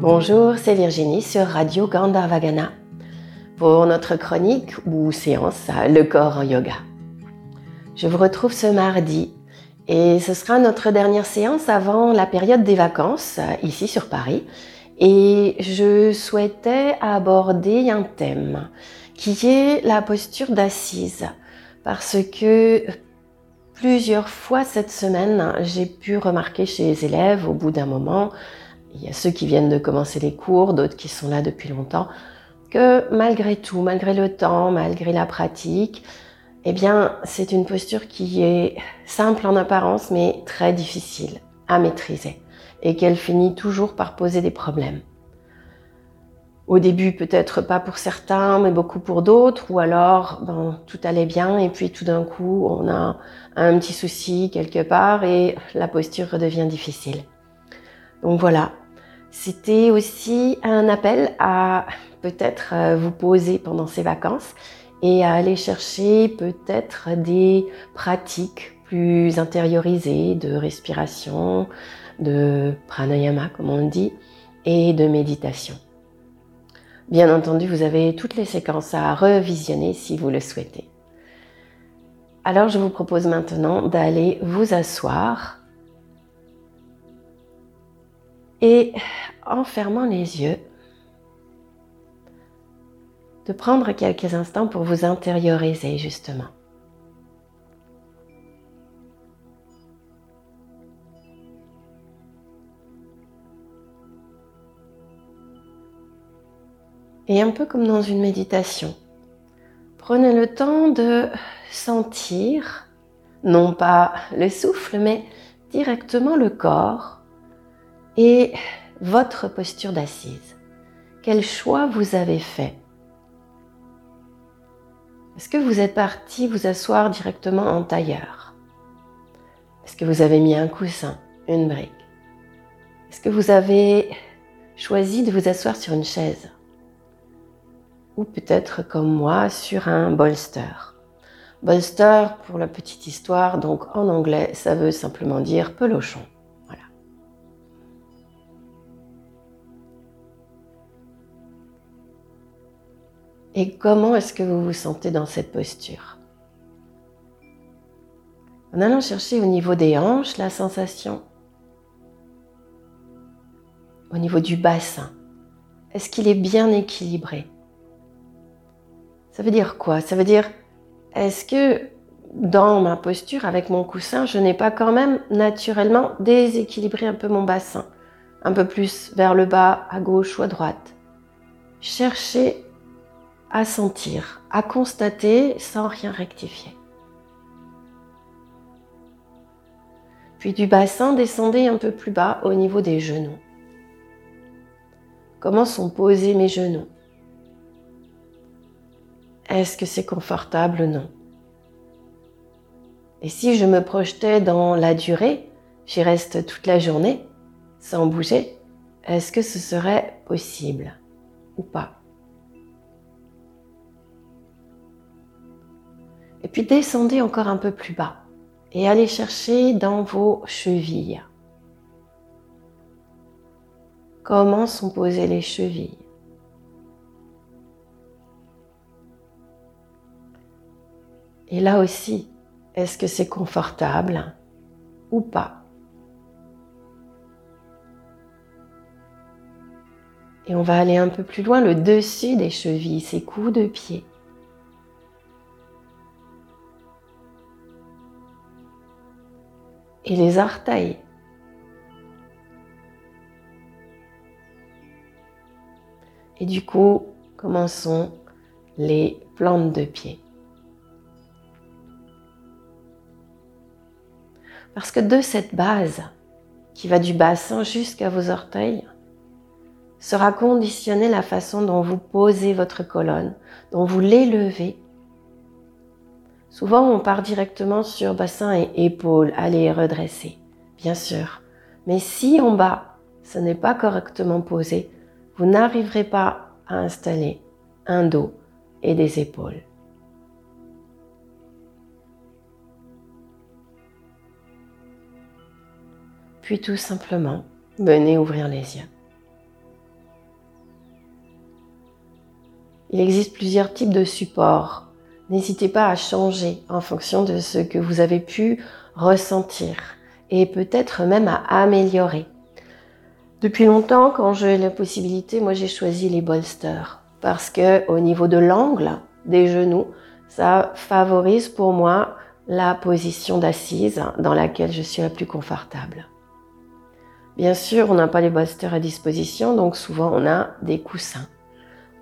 Bonjour, c'est Virginie sur Radio Gandharva Gana pour notre chronique ou séance Le Corps en Yoga. Je vous retrouve ce mardi et ce sera notre dernière séance avant la période des vacances ici sur Paris. Et je souhaitais aborder un thème qui est la posture d'assise parce que plusieurs fois cette semaine, j'ai pu remarquer chez les élèves au bout d'un moment. Il y a ceux qui viennent de commencer les cours, d'autres qui sont là depuis longtemps, que malgré tout, malgré le temps, malgré la pratique, eh bien, c'est une posture qui est simple en apparence, mais très difficile à maîtriser et qu'elle finit toujours par poser des problèmes. Au début, peut-être pas pour certains, mais beaucoup pour d'autres, ou alors, tout allait bien et puis tout d'un coup, on a un petit souci quelque part et la posture redevient difficile. Donc voilà. C'était aussi un appel à peut-être vous poser pendant ces vacances et à aller chercher peut-être des pratiques plus intériorisées de respiration, de pranayama comme on dit, et de méditation. Bien entendu, vous avez toutes les séquences à revisionner si vous le souhaitez. Alors je vous propose maintenant d'aller vous asseoir. Et en fermant les yeux, de prendre quelques instants pour vous intérioriser justement. Et un peu comme dans une méditation, prenez le temps de sentir, non pas le souffle, mais directement le corps, et votre posture d'assise. Quel choix vous avez fait? Est-ce que vous êtes parti vous asseoir directement en tailleur? Est-ce que vous avez mis un coussin, une brique? Est-ce que vous avez choisi de vous asseoir sur une chaise? Ou peut-être comme moi, sur un bolster. Bolster, pour la petite histoire, donc en anglais, ça veut simplement dire pelochon. Et comment est-ce que vous vous sentez dans cette posture? En allant chercher au niveau des hanches la sensation, au niveau du bassin, est-ce qu'il est bien équilibré? Ça veut dire quoi? Ça veut dire, est-ce que dans ma posture avec mon coussin, je n'ai pas quand même naturellement déséquilibré un peu mon bassin, un peu plus vers le bas, à gauche ou à droite? Cherchez à sentir, à constater sans rien rectifier. Puis du bassin, descendez un peu plus bas au niveau des genoux. Comment sont posés mes genoux? Est-ce que c'est confortable ou non? Et si je me projetais dans la durée, j'y reste toute la journée, sans bouger, est-ce que ce serait possible ou pas? Et puis descendez encore un peu plus bas et allez chercher dans vos chevilles. Comment sont posées les chevilles? Et là aussi, est-ce que c'est confortable ou pas? Et on va aller un peu plus loin, le dessus des chevilles, ces coups de pied. Et les orteils. Et du coup, commençons les plantes de pied. Parce que de cette base, qui va du bassin jusqu'à vos orteils, sera conditionnée la façon dont vous posez votre colonne, dont vous l'élevez. Souvent, on part directement sur bassin et épaules, allez redresser, bien sûr. Mais si en bas, ce n'est pas correctement posé, vous n'arriverez pas à installer un dos et des épaules. Puis tout simplement, venez ouvrir les yeux. Il existe plusieurs types de supports. N'hésitez pas à changer en fonction de ce que vous avez pu ressentir et peut-être même à améliorer. Depuis longtemps, quand j'ai la possibilité, moi j'ai choisi les bolsters parce que au niveau de l'angle des genoux, ça favorise pour moi la position d'assise dans laquelle je suis la plus confortable. Bien sûr, on n'a pas les bolsters à disposition, donc souvent on a des coussins.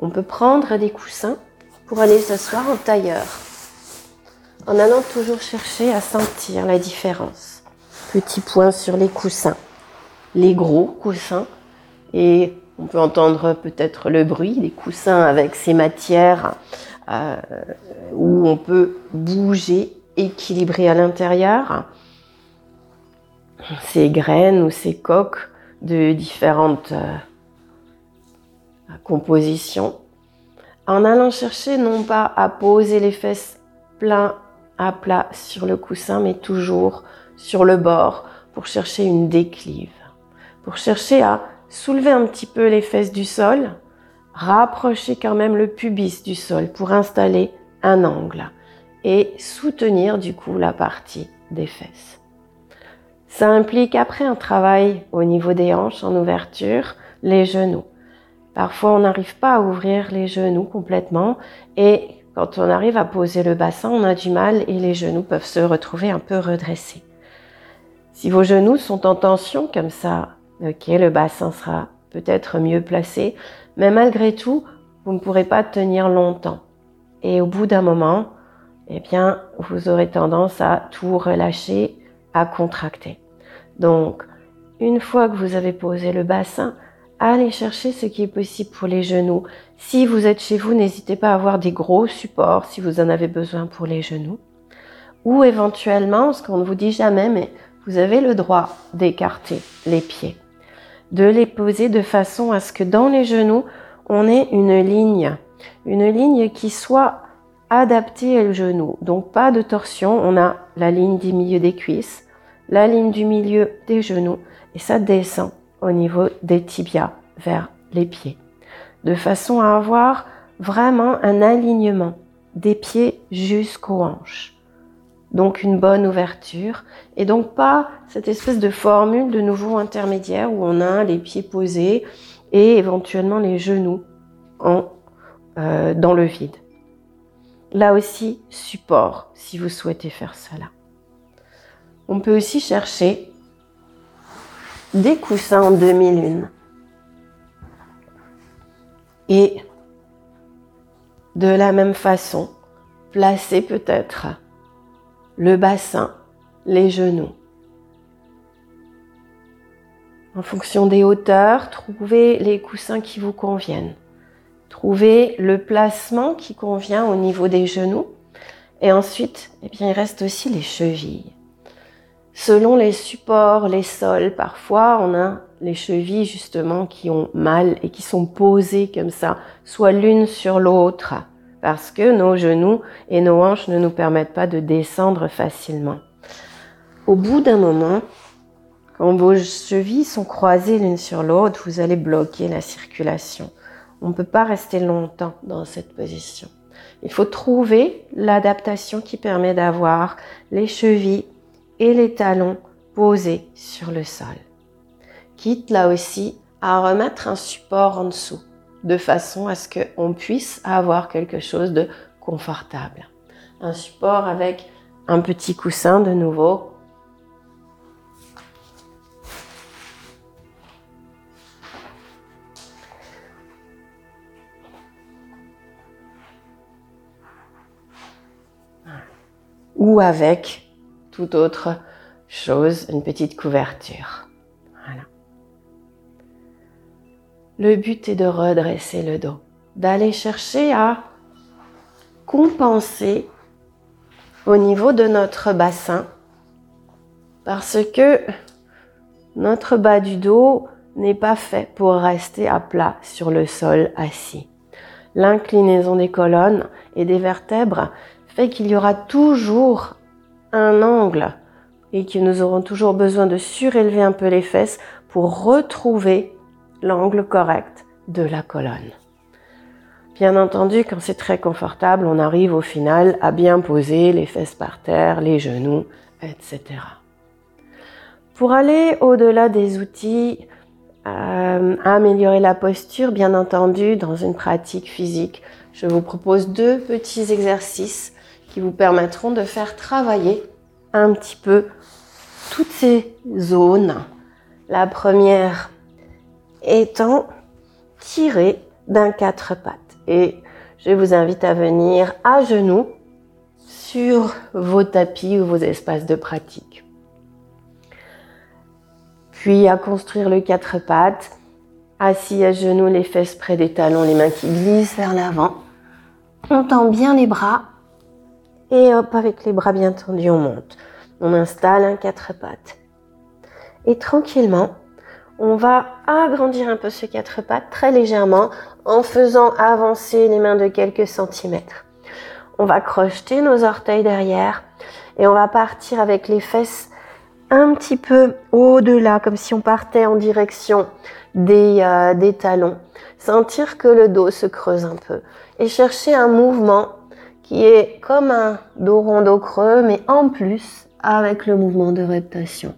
On peut prendre des coussins pour aller s'asseoir en tailleur, en allant toujours chercher à sentir la différence. Petit point sur les coussins, les gros coussins, et on peut entendre peut-être le bruit des coussins avec ces matières où on peut bouger, équilibrer à l'intérieur ces graines ou ces coques de différentes compositions. En allant chercher, non pas à poser les fesses plein à plat sur le coussin, mais toujours sur le bord pour chercher une déclive, pour chercher à soulever un petit peu les fesses du sol, rapprocher quand même le pubis du sol pour installer un angle et soutenir du coup la partie des fesses. Ça implique après un travail au niveau des hanches en ouverture, les genoux. Parfois, on n'arrive pas à ouvrir les genoux complètement et quand on arrive à poser le bassin, on a du mal et les genoux peuvent se retrouver un peu redressés. Si vos genoux sont en tension comme ça, ok, le bassin sera peut-être mieux placé, mais malgré tout, vous ne pourrez pas tenir longtemps. Et au bout d'un moment, eh bien, vous aurez tendance à tout relâcher, à contracter. Donc, une fois que vous avez posé le bassin, allez chercher ce qui est possible pour les genoux. Si vous êtes chez vous, n'hésitez pas à avoir des gros supports si vous en avez besoin pour les genoux. Ou éventuellement, ce qu'on ne vous dit jamais, mais vous avez le droit d'écarter les pieds, de les poser de façon à ce que dans les genoux, on ait une ligne qui soit adaptée au genou. Donc pas de torsion, on a la ligne du milieu des cuisses, la ligne du milieu des genoux et ça descend au niveau des tibias vers les pieds, de façon à avoir vraiment un alignement des pieds jusqu'aux hanches. Donc une bonne ouverture et donc pas cette espèce de formule de nouveau intermédiaire où on a les pieds posés et éventuellement les genoux dans le vide. Là aussi, support si vous souhaitez faire cela. On peut aussi chercher des coussins en demi-lune et de la même façon placer peut-être le bassin, les genoux. En fonction des hauteurs, trouvez les coussins qui vous conviennent. Trouvez le placement qui convient au niveau des genoux et ensuite, eh bien, il reste aussi les chevilles. Selon les supports, les sols, parfois on a les chevilles justement qui ont mal et qui sont posées comme ça, soit l'une sur l'autre, parce que nos genoux et nos hanches ne nous permettent pas de descendre facilement. Au bout d'un moment, quand vos chevilles sont croisées l'une sur l'autre, vous allez bloquer la circulation. On ne peut pas rester longtemps dans cette position. Il faut trouver l'adaptation qui permet d'avoir les chevilles et les talons posés sur le sol. Quitte là aussi à remettre un support en dessous, de façon à ce qu'on puisse avoir quelque chose de confortable. Un support avec un petit coussin de nouveau. Ou avec toute autre chose, une petite couverture. Voilà. Le but est de redresser le dos, d'aller chercher à compenser au niveau de notre bassin parce que notre bas du dos n'est pas fait pour rester à plat sur le sol assis. L'inclinaison des colonnes et des vertèbres fait qu'il y aura toujours un angle et que nous aurons toujours besoin de surélever un peu les fesses pour retrouver l'angle correct de la colonne. Bien entendu, quand c'est très confortable, on arrive au final à bien poser les fesses par terre, les genoux, etc. Pour aller au-delà des outils, à améliorer la posture, bien entendu, dans une pratique physique, je vous propose 2 petits exercices qui vous permettront de faire travailler un petit peu toutes ces zones. La première étant tirée d'un 4 pattes. Et je vous invite à venir à genoux sur vos tapis ou vos espaces de pratique. Puis à construire le 4 pattes, assis à genoux, les fesses près des talons, les mains qui glissent vers l'avant. On tend bien les bras et hop, avec les bras bien tendus, on monte. On installe un 4 pattes. Et tranquillement, on va agrandir un peu ce 4 pattes très légèrement en faisant avancer les mains de quelques centimètres. On va crocheter nos orteils derrière et on va partir avec les fesses un petit peu au-delà, comme si on partait en direction des talons. Sentir que le dos se creuse un peu et chercher un mouvement qui est comme un dos rond, dos creux, mais en plus avec le mouvement de reptation.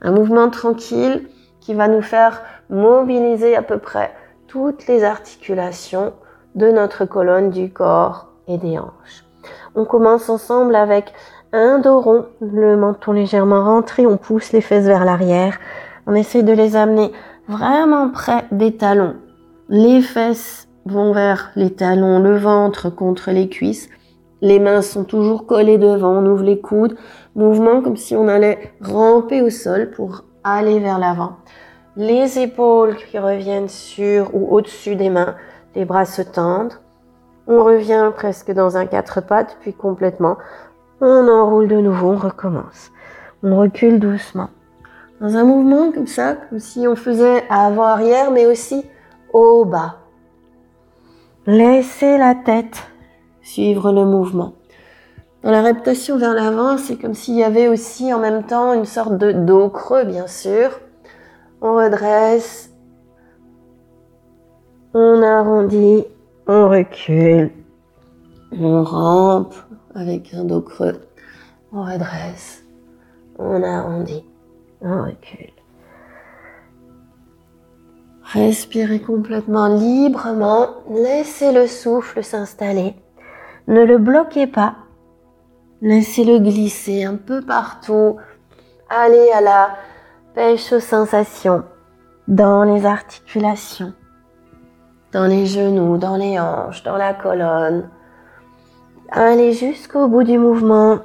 Un mouvement tranquille qui va nous faire mobiliser à peu près toutes les articulations de notre colonne, du corps et des hanches. On commence ensemble avec un dos rond, le menton légèrement rentré, on pousse les fesses vers l'arrière. On essaie de les amener vraiment près des talons. Les fesses vont vers les talons, le ventre contre les cuisses. Les mains sont toujours collées devant, on ouvre les coudes. Mouvement comme si on allait ramper au sol pour aller vers l'avant. Les épaules qui reviennent sur ou au-dessus des mains, les bras se tendent. On revient presque dans un 4 pattes, puis complètement. On enroule de nouveau, on recommence. On recule doucement. Dans un mouvement comme ça, comme si on faisait avant-arrière, mais aussi au bas. Laissez la tête suivre le mouvement. Dans la reptation vers l'avant, c'est comme s'il y avait aussi en même temps une sorte de dos creux, bien sûr. On redresse. On arrondit. On recule. On rampe. Avec un dos creux, on redresse, on arrondit, on recule. Respirez complètement librement, laissez le souffle s'installer. Ne le bloquez pas, laissez-le glisser un peu partout. Allez à la pêche aux sensations, dans les articulations, dans les genoux, dans les hanches, dans la colonne. Allez jusqu'au bout du mouvement,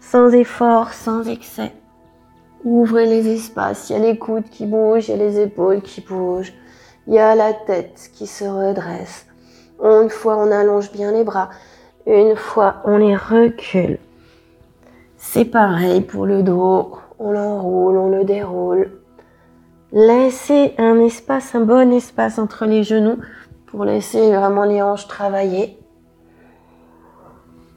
sans effort, sans excès. Ouvrez les espaces, il y a les coudes qui bougent, il y a les épaules qui bougent, il y a la tête qui se redresse. Une fois, on allonge bien les bras, une fois, on les recule. C'est pareil pour le dos, on l'enroule, on le déroule. Laissez un espace, un bon espace entre les genoux pour laisser vraiment les hanches travailler.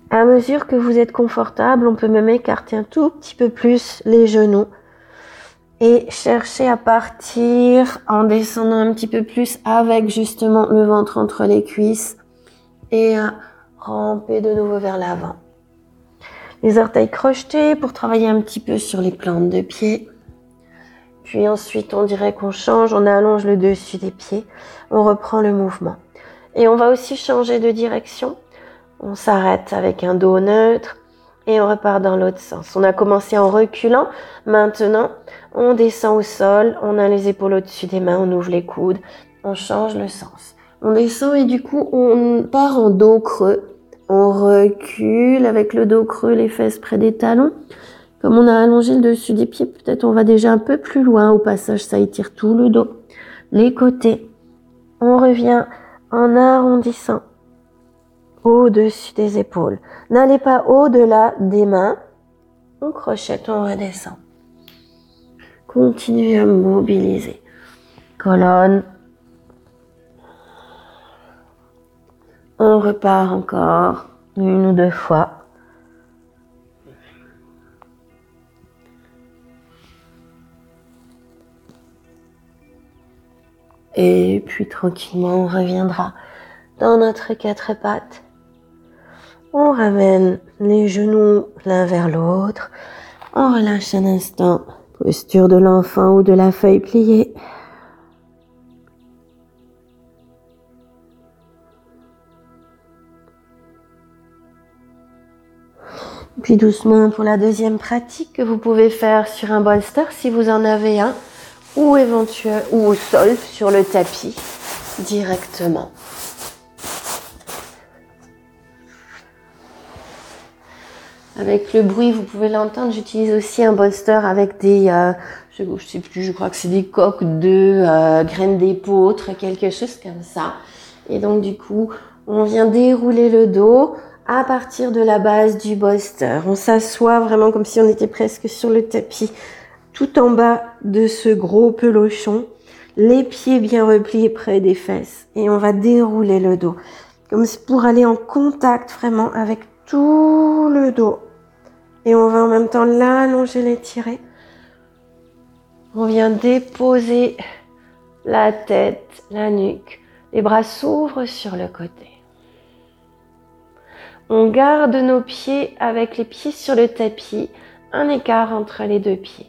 À mesure que vous êtes confortable, on peut même écarter un tout petit peu plus les genoux et chercher à partir en descendant un petit peu plus avec justement le ventre entre les cuisses et à ramper de nouveau vers l'avant. Les orteils crochetés pour travailler un petit peu sur les plantes de pied. Puis ensuite, on dirait qu'on change, on allonge le dessus des pieds, on reprend le mouvement. Et on va aussi changer de direction. On s'arrête avec un dos neutre et on repart dans l'autre sens. On a commencé en reculant. Maintenant, on descend au sol. On a les épaules au-dessus des mains. On ouvre les coudes. On change le sens. On descend et du coup, on part en dos creux. On recule avec le dos creux, les fesses près des talons. Comme on a allongé le dessus des pieds, peut-être on va déjà un peu plus loin. Au passage, ça étire tout le dos, les côtés. On revient en arrondissant. Au-dessus des épaules. N'allez pas au-delà des mains. On crochette, on redescend. Continuez à mobiliser. Colonne. On repart encore 1 ou 2 fois. Et puis tranquillement, on reviendra dans notre quatre pattes. On ramène les genoux l'un vers l'autre. On relâche un instant. Posture de l'enfant ou de la feuille pliée. Puis doucement pour la deuxième pratique que vous pouvez faire sur un bolster si vous en avez un ou au sol sur le tapis directement. Avec le bruit, vous pouvez l'entendre, j'utilise aussi un bolster avec des, je crois que c'est des coques de graines d'épeautre, quelque chose comme ça. Et donc du coup, on vient dérouler le dos à partir de la base du bolster. On s'assoit vraiment comme si on était presque sur le tapis, tout en bas de ce gros pelochon, les pieds bien repliés près des fesses. Et on va dérouler le dos, comme pour aller en contact vraiment avec tout le dos. Et on va en même temps l'allonger, l'étirer. On vient déposer la tête, la nuque. Les bras s'ouvrent sur le côté. On garde nos pieds avec les pieds sur le tapis. Un écart entre les deux pieds.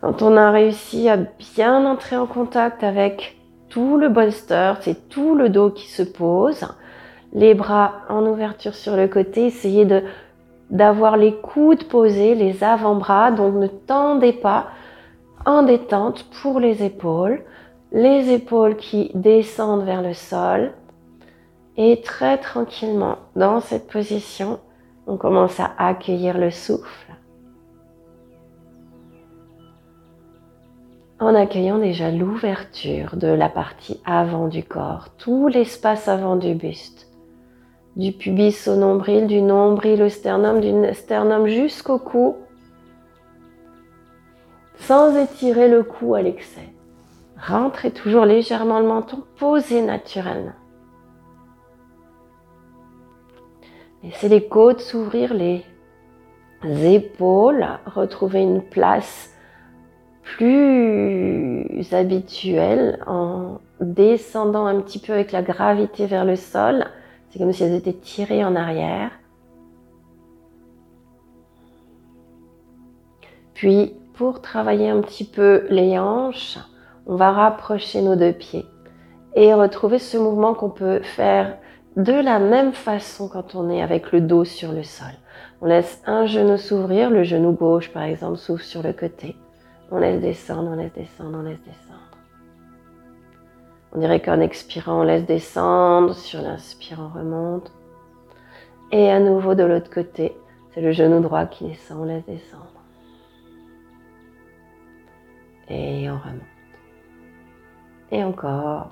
Quand on a réussi à bien entrer en contact avec tout le bolster, c'est tout le dos qui se pose. Les bras en ouverture sur le côté. Essayez d'avoir les coudes posés, les avant-bras, donc ne tendez pas, en détente pour les épaules. Les épaules qui descendent vers le sol. Et très tranquillement, dans cette position, on commence à accueillir le souffle. En accueillant déjà l'ouverture de la partie avant du corps, tout l'espace avant du buste. Du pubis au nombril, du nombril au sternum, du sternum jusqu'au cou, sans étirer le cou à l'excès. Rentrez toujours légèrement le menton, posé naturellement. Laissez les côtes s'ouvrir, les épaules, retrouver une place plus habituelle en descendant un petit peu avec la gravité vers le sol. C'est comme si elles étaient tirées en arrière. Puis, pour travailler un petit peu les hanches, on va rapprocher nos deux pieds et retrouver ce mouvement qu'on peut faire de la même façon quand on est avec le dos sur le sol. On laisse un genou s'ouvrir, le genou gauche par exemple s'ouvre sur le côté. On laisse descendre, on laisse descendre, on laisse descendre. On dirait qu'en expirant, on laisse descendre, sur l'inspire, on remonte. Et à nouveau de l'autre côté, c'est le genou droit qui descend, on laisse descendre. Et on remonte. Et encore.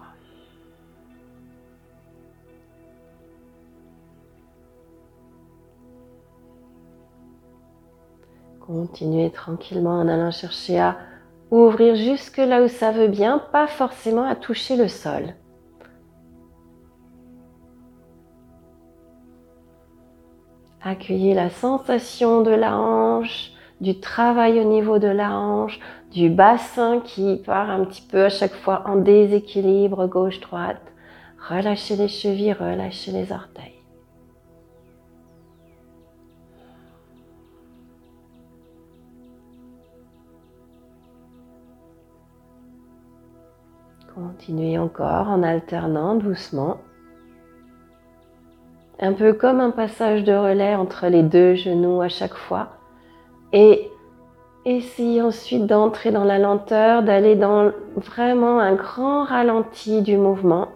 Continuez tranquillement en allant chercher à ouvrir jusque là où ça veut bien, pas forcément à toucher le sol. Accueillez la sensation de la hanche, du travail au niveau de la hanche, du bassin qui part un petit peu à chaque fois en déséquilibre gauche-droite. Relâchez les chevilles, relâchez les orteils. Continuez encore en alternant doucement. Un peu comme un passage de relais entre les deux genoux à chaque fois. Et essayez ensuite d'entrer dans la lenteur, d'aller dans vraiment un grand ralenti du mouvement.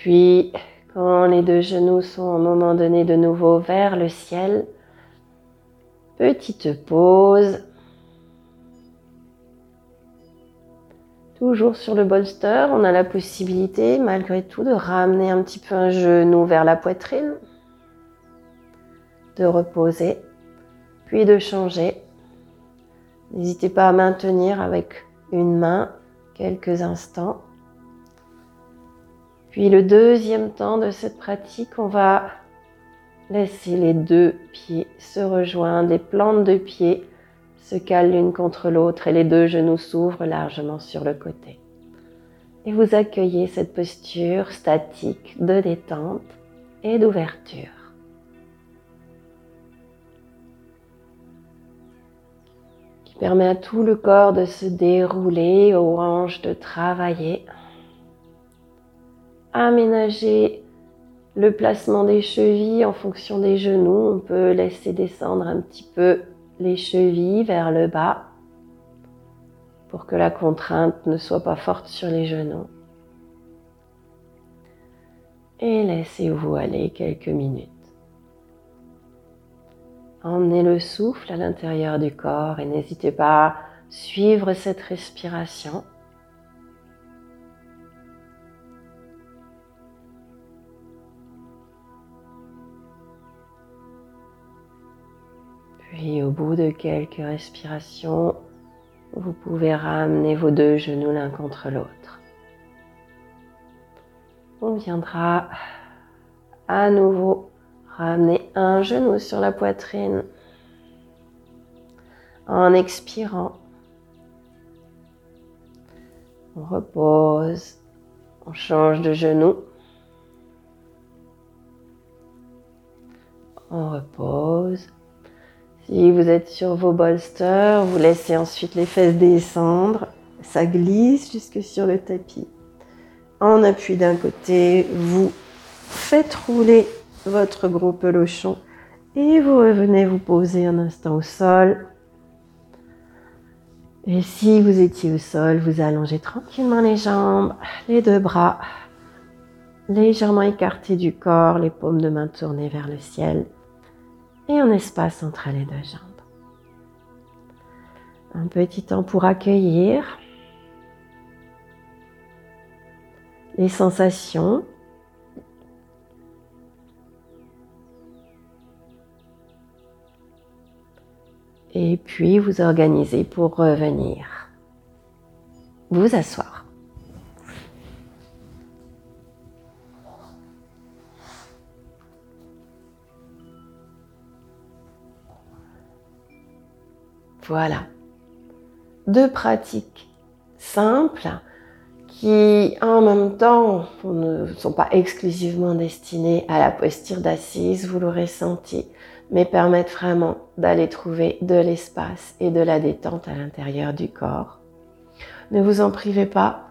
Puis, quand les deux genoux sont à un moment donné de nouveau vers le ciel, petite pause. Toujours sur le bolster, on a la possibilité, malgré tout, de ramener un petit peu un genou vers la poitrine, de reposer, puis de changer. N'hésitez pas à maintenir avec une main quelques instants. Puis le deuxième temps de cette pratique, on va laisser les deux pieds se rejoindre, les plantes de pieds se calent l'une contre l'autre et les deux genoux s'ouvrent largement sur le côté. Et vous accueillez cette posture statique de détente et d'ouverture. Qui permet à tout le corps de se dérouler, aux hanches de travailler. Aménager le placement des chevilles en fonction des genoux. On peut laisser descendre un petit peu les chevilles vers le bas pour que la contrainte ne soit pas forte sur les genoux. Et laissez-vous aller quelques minutes. Emmenez le souffle à l'intérieur du corps et n'hésitez pas à suivre cette respiration. Puis au bout de quelques respirations, vous pouvez ramener vos deux genoux l'un contre l'autre. On viendra à nouveau ramener un genou sur la poitrine en expirant. On repose, on change de genou. On repose. Si vous êtes sur vos bolsters, vous laissez ensuite les fesses descendre. Ça glisse jusque sur le tapis. En appui d'un côté, vous faites rouler votre gros pelochon et vous revenez vous poser un instant au sol. Et si vous étiez au sol, vous allongez tranquillement les jambes, les deux bras, légèrement écartés du corps, les paumes de main tournées vers le ciel. Et un espace entre les deux jambes. Un petit temps pour accueillir les sensations. Et puis vous organisez pour revenir. Vous asseoir. Voilà, deux pratiques simples qui, en même temps, ne sont pas exclusivement destinées à la posture d'assise, vous l'aurez senti, mais permettent vraiment d'aller trouver de l'espace et de la détente à l'intérieur du corps. Ne vous en privez pas,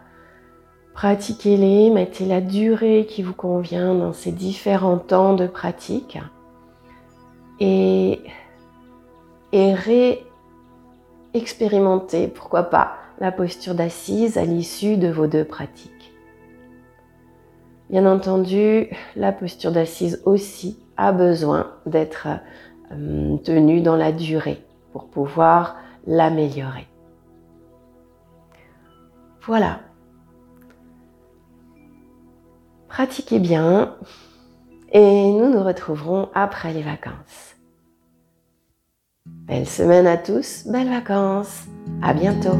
pratiquez-les, mettez la durée qui vous convient dans ces différents temps de pratique et expérimenter, pourquoi pas, la posture d'assise à l'issue de vos deux pratiques. Bien entendu, la posture d'assise aussi a besoin d'être tenue dans la durée pour pouvoir l'améliorer. Voilà. Pratiquez bien et nous nous retrouverons après les vacances. Belle semaine à tous, belles vacances, à bientôt!